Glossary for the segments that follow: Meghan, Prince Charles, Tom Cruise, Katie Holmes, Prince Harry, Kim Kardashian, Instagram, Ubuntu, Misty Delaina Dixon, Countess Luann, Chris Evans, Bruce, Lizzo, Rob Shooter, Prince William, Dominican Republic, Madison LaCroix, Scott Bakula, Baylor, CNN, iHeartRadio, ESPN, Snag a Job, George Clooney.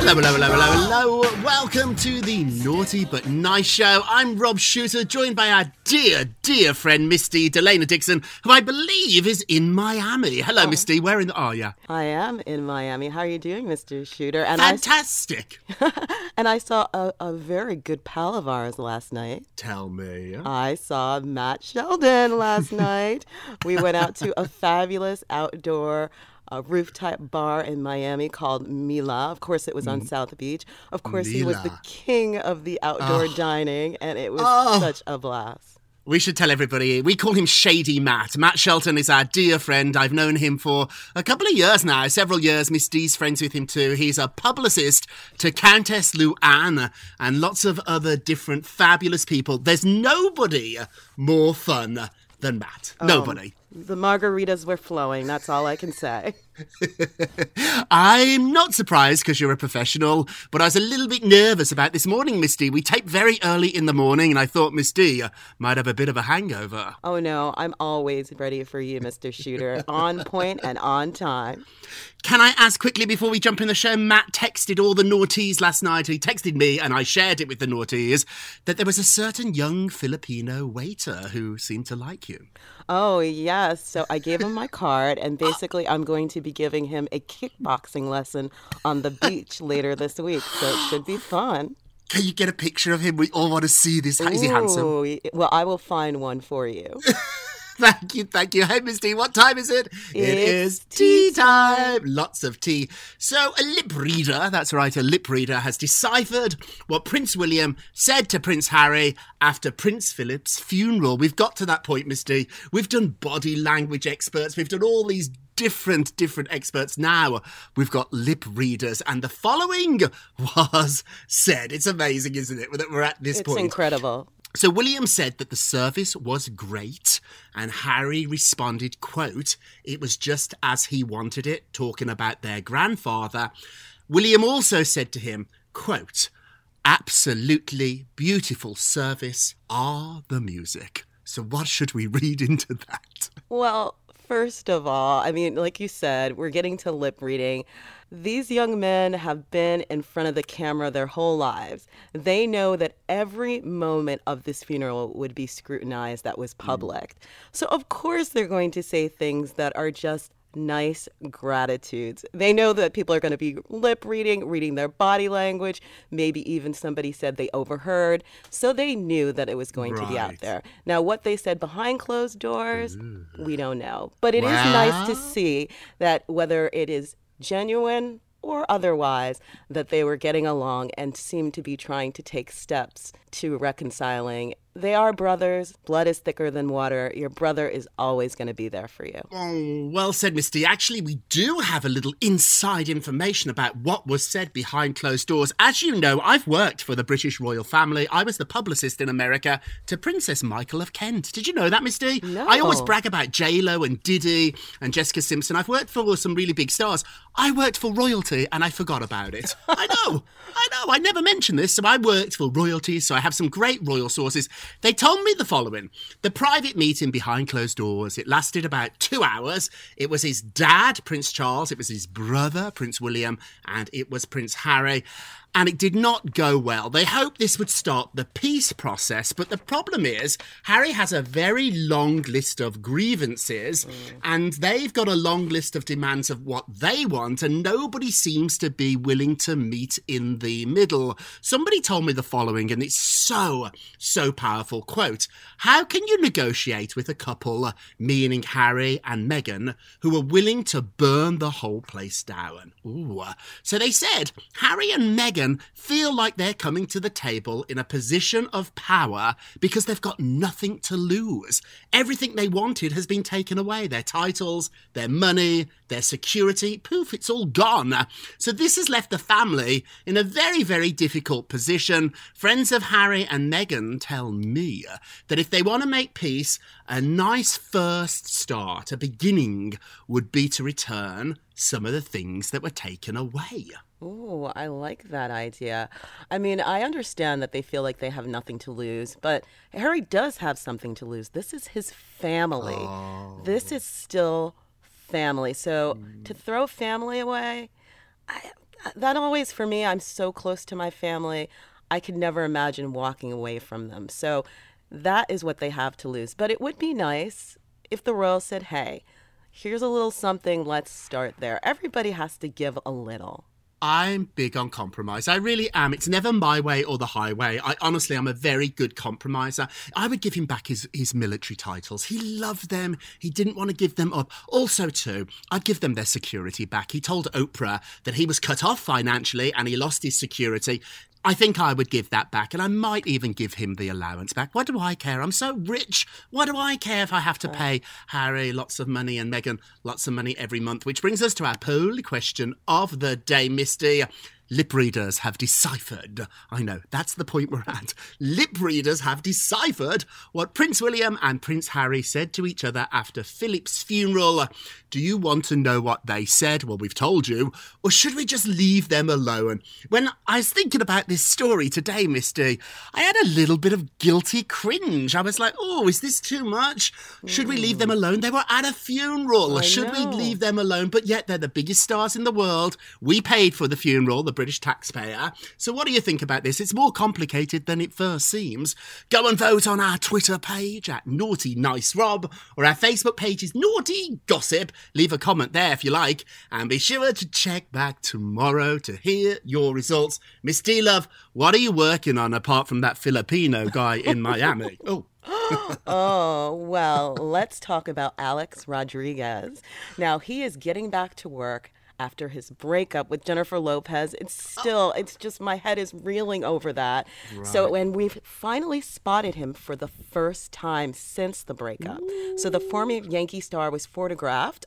Hello, hello, hello, hello, hello. Welcome to the Naughty But Nice Show. I'm Rob Shooter, joined by our dear, dear friend, Misty Delaina Dixon, who I believe is in Miami. Hello, Misty. Where are you? I am in Miami. How are you doing, Mr. Shooter? And fantastic. And I saw a very good pal of ours last night. Tell me. I saw Matt Shelton last night. We went out to a fabulous outdoor a rooftop bar in Miami called Mila. Of course, it was on South Beach. Of course, Mila. He was the king of the outdoor dining, and it was such a blast. We should tell everybody, we call him Shady Matt. Matt Shelton is our dear friend. I've known him for a couple of years now, several years. Miss D's friends with him too. He's a publicist to Countess Luann and lots of other different fabulous people. There's nobody more fun than Matt. Nobody. The margaritas were flowing. That's all I can say. I'm not surprised because you're a professional, but I was a little bit nervous about this morning, Miss D. We tape very early in the morning, and I thought Miss D might have a bit of a hangover. Oh, no. I'm always ready for you, Mr. Shooter. On point and on time. Can I ask quickly before we jump in the show, Matt texted all the naughties last night. He texted me, and I shared it with the naughties, that there was a certain young Filipino waiter who seemed to like you. Oh, yes. So I gave him my card, and basically I'm going to be giving him a kickboxing lesson on the beach later this week. So it should be fun. Can you get a picture of him? We all want to see this. Is he handsome? Well, I will find one for you. Thank you, thank you. Hey, Miss D, what time is it? It is tea time. Lots of tea. So a lip reader, that's right, a lip reader has deciphered what Prince William said to Prince Harry after Prince Philip's funeral. We've got to that point, Miss D. We've done body language experts. We've done all these different experts. Now we've got lip readers. And the following was said. It's amazing, isn't it, that we're at this point. It's incredible. So William said that the service was great, and Harry responded, quote, "It was just as he wanted it," talking about their grandfather. William also said to him, quote, "Absolutely beautiful service, the music." So what should we read into that? Well, first of all, I mean, like you said, we're getting to lip reading. These young men have been in front of the camera their whole lives. They know that every moment of this funeral would be scrutinized that was public. So of course they're going to say things that are just nice gratitudes. They know that people are going to be lip reading their body language. Maybe even somebody said they overheard. So they knew that it was going to be out there. Now, what they said behind closed doors, we don't know. But it is nice to see that whether it is genuine or otherwise, that they were getting along and seemed to be trying to take steps to reconciling. They are brothers. Blood is thicker than water. Your brother is always going to be there for you. Oh, well said, Misty. Actually, we do have a little inside information about what was said behind closed doors. As you know, I've worked for the British royal family. I was the publicist in America to Princess Michael of Kent. Did you know that, Misty? No. I always brag about J-Lo and Diddy and Jessica Simpson. I've worked for some really big stars. I worked for royalty and I forgot about it. I know. I never mentioned this. So I worked for royalty, so I have some great royal sources. They told me the following. The private meeting behind closed doors, it lasted about 2 hours. It was his dad, Prince Charles. It was his brother, Prince William. And it was Prince Harry. And it did not go well. They hoped this would start the peace process. But the problem is, Harry has a very long list of grievances and they've got a long list of demands of what they want. And nobody seems to be willing to meet in the middle. Somebody told me the following, and it's so, so powerful. Quote, how can you negotiate with a couple, meaning Harry and Meghan, who are willing to burn the whole place down? Ooh. So they said, Harry and Meghan feel like they're coming to the table in a position of power because they've got nothing to lose. Everything they wanted has been taken away. Their titles, their money, their security, poof, it's all gone. So this has left the family in a very, very difficult position. Friends of Harry and Meghan tell me that if they want to make peace, a nice first start, a beginning, would be to return some of the things that were taken away. Oh, I like that idea. I mean, I understand that they feel like they have nothing to lose, but Harry does have something to lose. This is his family. Oh. This is still family. So to throw family away, that always, for me, I'm so close to my family, I could never imagine walking away from them. So that is what they have to lose. But it would be nice if the royal said, hey, here's a little something, let's start there. Everybody has to give a little. I'm big on compromise. I really am. It's never my way or the highway. I'm a very good compromiser. I would give him back his military titles. He loved them. He didn't want to give them up. Also, too, I'd give them their security back. He told Oprah that he was cut off financially and he lost his security. I think I would give that back, and I might even give him the allowance back. What do I care? I'm so rich. What do I care if I have to pay Harry lots of money and Meghan lots of money every month? Which brings us to our poll question of the day, Misty. Lip readers have deciphered. I know, that's the point we're at. Lip readers have deciphered what Prince William and Prince Harry said to each other after Philip's funeral. Do you want to know what they said? Well, we've told you. Or should we just leave them alone? When I was thinking about this story today, Misty, I had a little bit of guilty cringe. I was like, oh, is this too much? Should we leave them alone? They were at a funeral. Should we leave them alone? But yet they're the biggest stars in the world. We paid for the funeral, the British taxpayer. So what do you think about this? It's more complicated than it first seems. Go and vote on our Twitter page at Naughty Nice Rob, or our Facebook page is Naughty Gossip. Leave a comment there if you like, and be sure to check back tomorrow to hear your results. Miss D-Love, what are you working on apart from that Filipino guy in Miami? Oh. Oh, well, let's talk about Alex Rodriguez. Now, he is getting back to work after his breakup with Jennifer Lopez. It's just, my head is reeling over that. Right. So, and we've finally spotted him for the first time since the breakup. Ooh. So the former Yankee star was photographed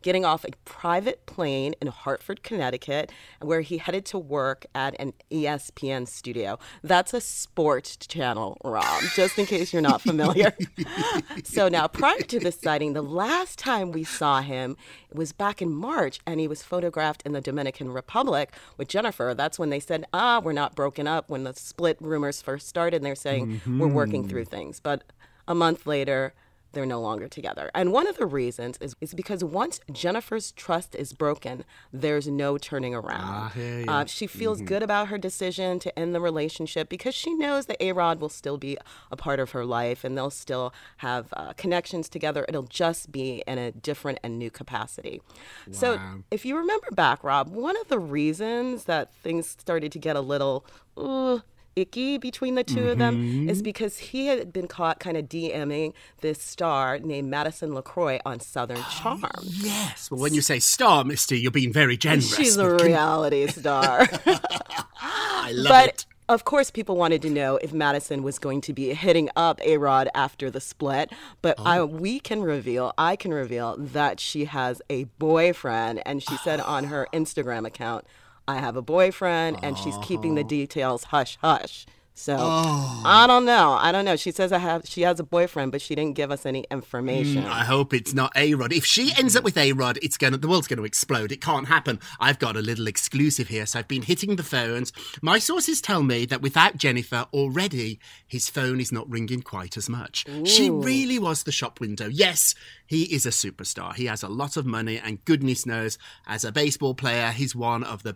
getting off a private plane in Hartford, Connecticut, where he headed to work at an ESPN studio. That's a sports channel, Rob, just in case you're not familiar. So now, prior to this sighting, the last time we saw him, it was back in March, and he was photographed in the Dominican Republic with Jennifer. That's when they said, we're not broken up, when the split rumors first started, and they're saying, we're working through things. But a month later, they're no longer together. And one of the reasons is because once Jennifer's trust is broken, there's no turning around. She feels good about her decision to end the relationship because she knows that A-Rod will still be a part of her life and they'll still have connections together. It'll just be in a different and new capacity. Wow. So if you remember back, Rob, one of the reasons that things started to get a little icky between the two of them is because he had been caught kind of DMing this star named Madison LaCroix on Southern Charm. Yes. Well, when you say star, Misty, you're being very generous. She's a reality star. I love it. Of course, people wanted to know if Madison was going to be hitting up A-Rod after the split, but I can reveal that she has a boyfriend, and she said on her Instagram account, "I have a boyfriend," and she's keeping the details hush hush. So I don't know. She says she has a boyfriend, but she didn't give us any information. I hope it's not A-Rod. If she ends up with A-Rod, the world's going to explode. It can't happen. I've got a little exclusive here, so I've been hitting the phones. My sources tell me that without Jennifer already, his phone is not ringing quite as much. Ooh. She really was the shop window. Yes, he is a superstar. He has a lot of money, and goodness knows, as a baseball player, he's was one of the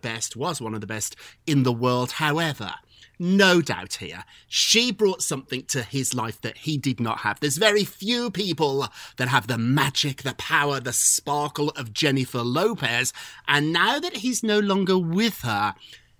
best in the world. However, no doubt here, she brought something to his life that he did not have. There's very few people that have the magic, the power, the sparkle of Jennifer Lopez. And now that he's no longer with her,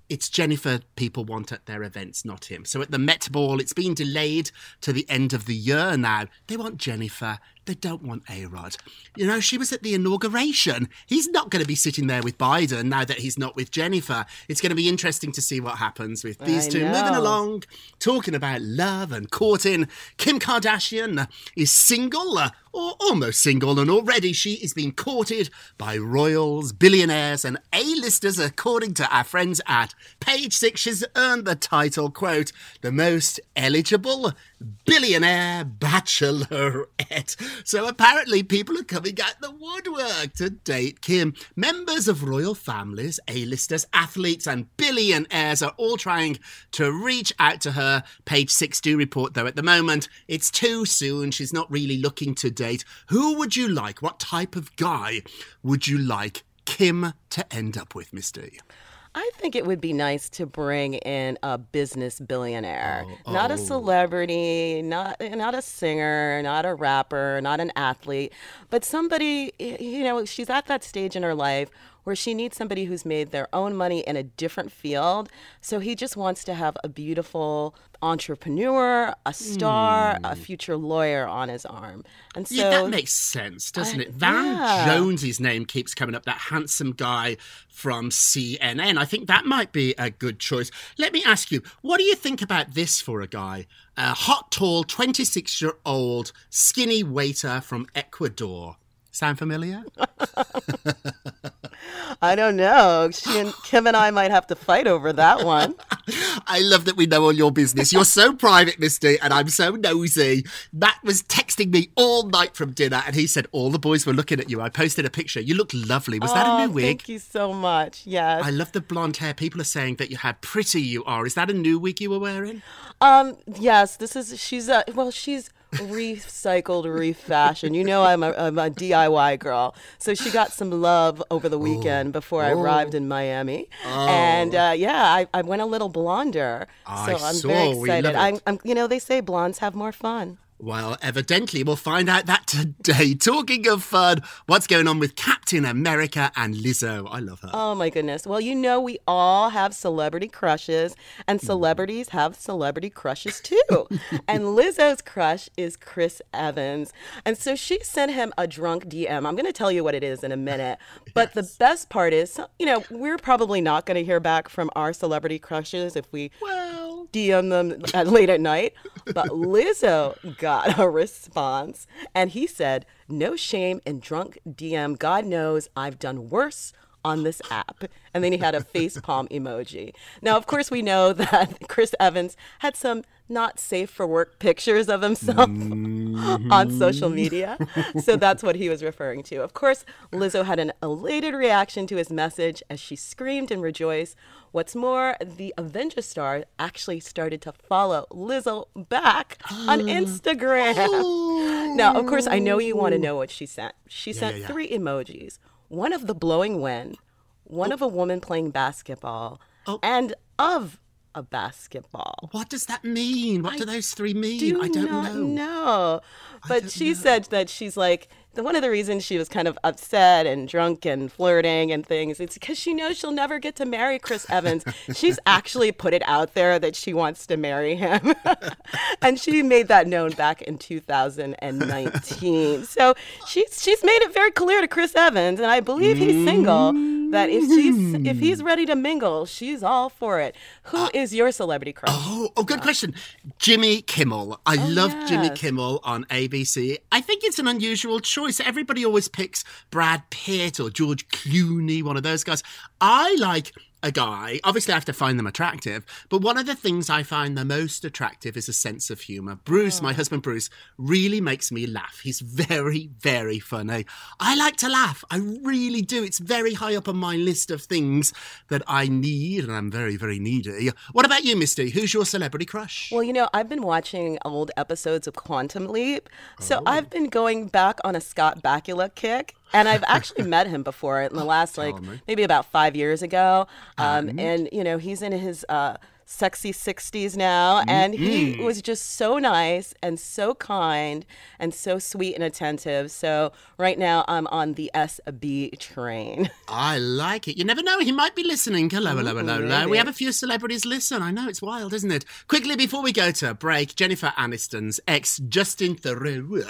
it's Jennifer people want at their events, not him. So at the Met Ball, it's been delayed to the end of the year now. They want Jennifer. They don't want A-Rod. You know, she was at the inauguration. He's not going to be sitting there with Biden now that he's not with Jennifer. It's going to be interesting to see what happens with these two. Moving along, talking about love and courting, Kim Kardashian is single, or almost single, and already she is being courted by royals, billionaires, and A-listers, according to our friends at Page Six. She's earned the title, quote, the most eligible billionaire bachelorette. So apparently people are coming out the woodwork to date Kim. Members of royal families, A-listers, athletes and billionaires are all trying to reach out to her. Page Six do report, though, at the moment, it's too soon. She's not really looking to date. Who would you like? What type of guy would you like Kim to end up with, Misty? I think it would be nice to bring in a business billionaire, not a celebrity, not a singer, not a rapper, not an athlete, but somebody, you know, she's at that stage in her life where she needs somebody who's made their own money in a different field. So he just wants to have a beautiful entrepreneur, a star, a future lawyer on his arm. And so that makes sense, doesn't it? Van Jones's name keeps coming up, that handsome guy from CNN. I think that might be a good choice. Let me ask you, what do you think about this for a guy? A hot, tall, 26-year-old skinny waiter from Ecuador. Sound familiar? I don't know. Kim and I might have to fight over that one. I love that we know all your business. You're so private, Misty, and I'm so nosy. Matt was texting me all night from dinner, and he said all the boys were looking at you. I posted a picture. You look lovely. Was that a new wig? Thank you so much. Yes. I love the blonde hair. People are saying that you how pretty you are. Is that a new wig you were wearing? Yes. She's recycled, refashioned. You know, I'm a DIY girl. So she got some love over the weekend before I arrived in Miami. And I went a little blonder. So I'm very excited. They say blondes have more fun. Well, evidently, we'll find out that today. Talking of fun, what's going on with Captain America and Lizzo? I love her. Oh, my goodness. Well, you know, we all have celebrity crushes, and celebrities have celebrity crushes, too. And Lizzo's crush is Chris Evans. And so she sent him a drunk DM. I'm going to tell you what it is in a minute. But the best part is, you know, we're probably not going to hear back from our celebrity crushes if we DM them late at night. But Lizzo got a response, and he said, "No shame in drunk DM. God knows I've done worse on this app." And then he had a face palm emoji. Now, of course, we know that Chris Evans had some not safe for work pictures of himself on social media. So that's what he was referring to. Of course, Lizzo had an elated reaction to his message as she screamed and rejoiced. What's more, the Avengers star actually started to follow Lizzo back on Instagram. Now, of course, I know you want to know what she sent. She sent three emojis, one of the blowing wind, one of a woman playing basketball, and of a basketball. What does that mean? What do those three mean? I don't know. But she said that she's like, one of the reasons she was kind of upset and drunk and flirting and things, it's because she knows she'll never get to marry Chris Evans. She's actually put it out there that she wants to marry him. And she made that known back in 2019. So she's made it very clear to Chris Evans, and I believe he's single, that if he's ready to mingle, she's all for it. Who is your celebrity crush? Oh, good question. Jimmy Kimmel. I love Jimmy Kimmel on ABC. I think it's an unusual choice. Everybody always picks Brad Pitt or George Clooney, one of those guys. I like a guy, obviously I have to find them attractive, but one of the things I find the most attractive is a sense of humour. Bruce, my husband Bruce, really makes me laugh. He's very, very funny. I like to laugh. I really do. It's very high up on my list of things that I need, and I'm very, very needy. What about you, Misty? Who's your celebrity crush? Well, you know, I've been watching old episodes of Quantum Leap, so I've been going back on a Scott Bakula kick. And I've actually met him before in the last, maybe about 5 years ago. And, you know, he's in his sexy 60s now. And he was just so nice and so kind and so sweet and attentive. So right now I'm on the SB train. I like it. You never know. He might be listening. Hello, hello, hello, hello. We have a few celebrities listen. I know. It's wild, isn't it? Quickly, before we go to break, Jennifer Aniston's ex, Justin Theroux,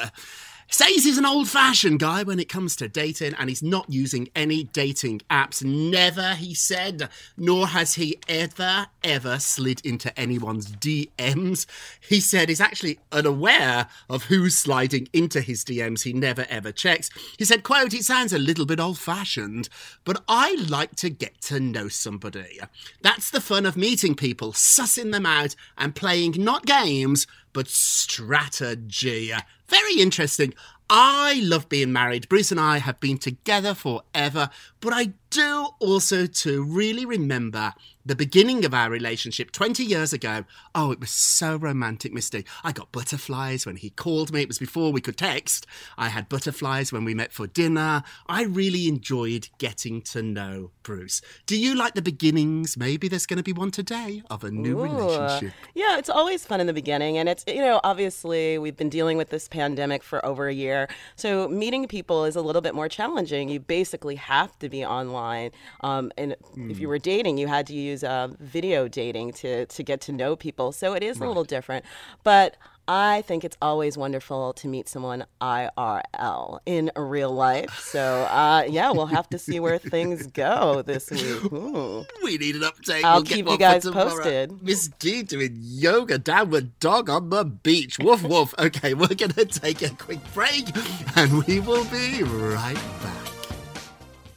says he's an old-fashioned guy when it comes to dating, and he's not using any dating apps. Never, he said, nor has he ever, ever slid into anyone's DMs. He said he's actually unaware of who's sliding into his DMs. He never, ever checks. He said, quote, it sounds a little bit old-fashioned, but I like to get to know somebody. That's the fun of meeting people, sussing them out and playing not games, but strategy. Very interesting. I love being married. Bruce and I have been together forever, but I do also to really remember the beginning of our relationship 20 years ago. Oh, it was so romantic, Misty. I got butterflies when he called me. It was before we could text. I had butterflies when we met for dinner. I really enjoyed getting to know Bruce. Do you like the beginnings? Maybe there's going to be one today of a new relationship. Yeah, it's always fun in the beginning. And it's, you know, obviously we've been dealing with this pandemic for over a year. So meeting people is a little bit more challenging. You basically have to be online. And if you were dating, you had to use video dating to get to know people. So it is a little different. But I think it's always wonderful to meet someone IRL in real life. So, we'll have to see where things go this week. Ooh. We need an update. I'll keep you guys posted. Miss D doing yoga, downward dog on the beach. Woof, woof. Okay, we're going to take a quick break and we will be right back.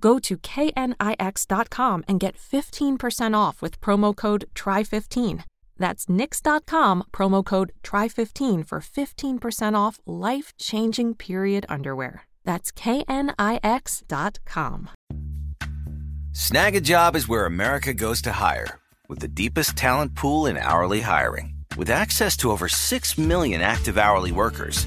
Go to knix.com and get 15% off with promo code TRY15. That's knix.com, promo code TRY15 for 15% off life-changing period underwear. That's knix.com. Snag a Job is where America goes to hire, with the deepest talent pool in hourly hiring. With access to over 6 million active hourly workers,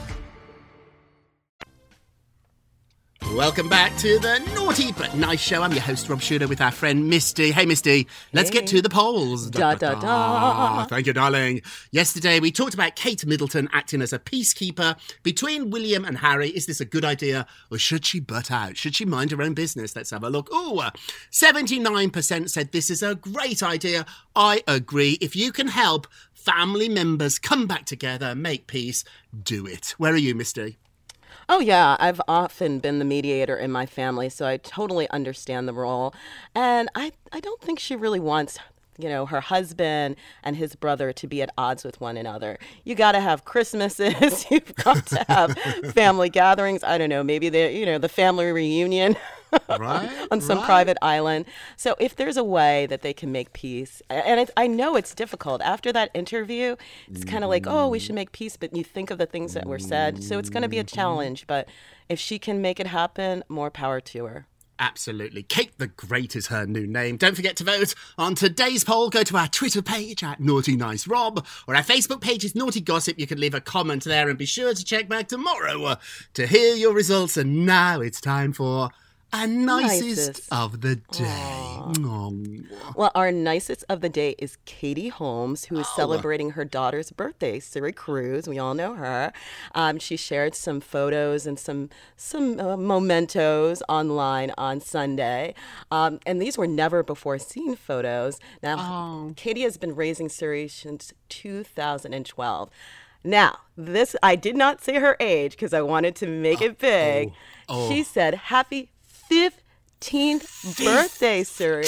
Welcome back to the Naughty But Nice Show. I'm your host, Rob Shooter, with our friend Misty. Hey, Misty, let's get to the polls. Thank you, darling. Yesterday, we talked about Kate Middleton acting as a peacekeeper between William and Harry. Is this a good idea, or should she butt out? Should she mind her own business? Let's have a look. Ooh, 79% said this is a great idea. I agree. If you can help family members come back together, make peace, do it. Where are you, Misty? Oh, yeah. I've often been the mediator in my family, so I totally understand the role. And I don't think she really wants, you know, her husband and his brother to be at odds with one another. You got to have Christmases. You've got to have family gatherings. I don't know. Maybe, the family reunion. Right, on some private island. So if there's a way that they can make peace, and I know it's difficult. After that interview, it's kind of like, oh, we should make peace, but you think of the things that were said. So it's going to be a challenge, but if she can make it happen, more power to her. Absolutely. Kate the Great is her new name. Don't forget to vote on today's poll. Go to our Twitter page at Naughty Nice Rob, or our Facebook page is Naughty Gossip. You can leave a comment there, and be sure to check back tomorrow to hear your results. And now it's time for... and nicest of the day. Aww. Well, our nicest of the day is Katie Holmes, who is celebrating her daughter's birthday, Suri Cruise. We all know her. She shared some photos and some mementos online on Sunday. And these were never before seen photos. Now, Katie has been raising Suri since 2012. Now, this, I did not say her age because I wanted to make it big. She said, happy 15th birthday, Suri.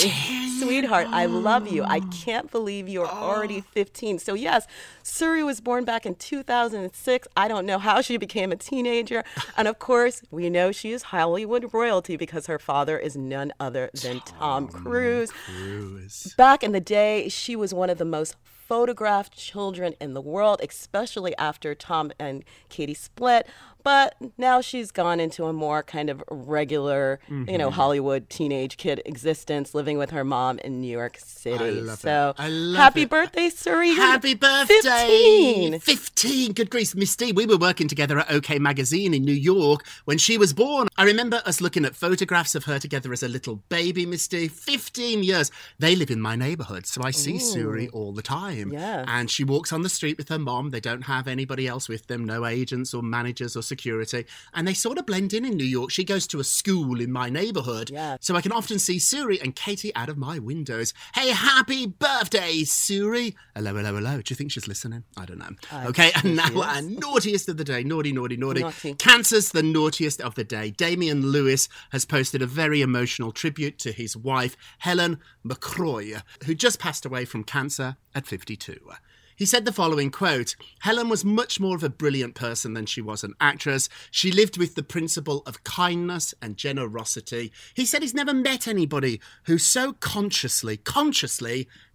Sweetheart, I love you. I can't believe you're already 15. So yes, Suri was born back in 2006. I don't know how she became a teenager. And of course, we know she is Hollywood royalty because her father is none other than Tom Cruise. Back in the day, she was one of the most photographed children in the world, especially after Tom and Katie split. But now she's gone into a more kind of regular, Hollywood teenage kid existence, living with her mom in New York City. Happy birthday, Suri. Happy birthday. 15. Good grief, Misty. We were working together at OK Magazine in New York when she was born. I remember us looking at photographs of her together as a little baby, Misty. 15 years. They live in my neighborhood, so I see Suri all the time. Yeah. And she walks on the street with her mom. They don't have anybody else with them, no agents or managers or security, and they sort of blend in New York. She goes to a school in my neighborhood, so I can often see Suri and Katie out of my windows. Hey, happy birthday, Suri. Hello, hello, hello. Do you think she's listening? I don't know. Okay, and now our naughtiest of the day. Naughty, naughty, naughty. Cancer's the naughtiest of the day. Damian Lewis has posted a very emotional tribute to his wife, Helen McCroy, who just passed away from cancer at 52. He said the following quote, "Helen was much more of a brilliant person than she was an actress. She lived with the principle of kindness and generosity." He said he's never met anybody who so consciously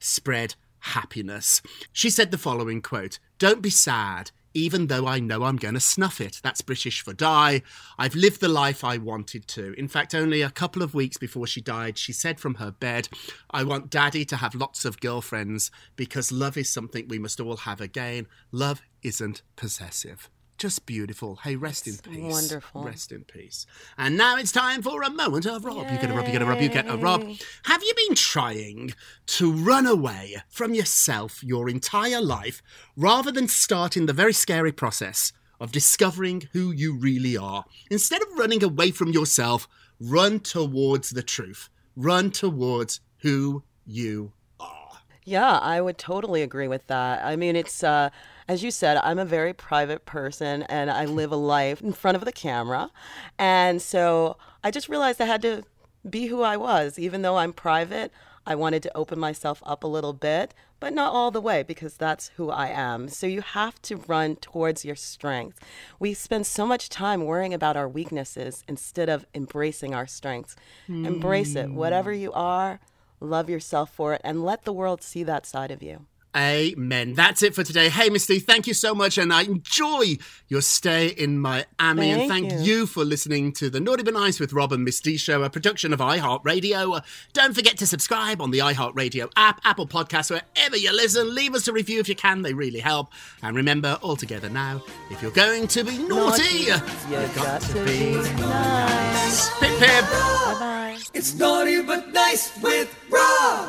spread happiness. She said the following quote, "Don't be sad, even though I know I'm going to snuff it." That's British for die. "I've lived the life I wanted to." In fact, only a couple of weeks before she died, she said from her bed, "I want Daddy to have lots of girlfriends because love is something we must all have again. Love isn't possessive." Just beautiful. Hey, rest in peace. Wonderful. Rest in peace. And now it's time for a moment of Rob. Yay. You get a Rob, you get a Rob, you get a Rob. Have you been trying to run away from yourself your entire life rather than starting the very scary process of discovering who you really are? Instead of running away from yourself, run towards the truth. Run towards who you are. Yeah, I would totally agree with that. I mean, it's... as you said, I'm a very private person and I live a life in front of the camera. And so I just realized I had to be who I was. Even though I'm private, I wanted to open myself up a little bit, but not all the way, because that's who I am. So you have to run towards your strengths. We spend so much time worrying about our weaknesses instead of embracing our strengths. Embrace it. Whatever you are, love yourself for it and let the world see that side of you. Amen. That's it for today. Hey, Misty, thank you so much, and I enjoy your stay in Miami. Thank you for listening to the Naughty But Nice with Rob and Misty show, a production of iHeartRadio. Don't forget to subscribe on the iHeartRadio app, Apple Podcasts, wherever you listen. Leave us a review if you can. They really help. And remember, all together now, if you're going to be naughty, you've got to be nice. Pip, pip. Bye-bye. It's Naughty But Nice with Rob.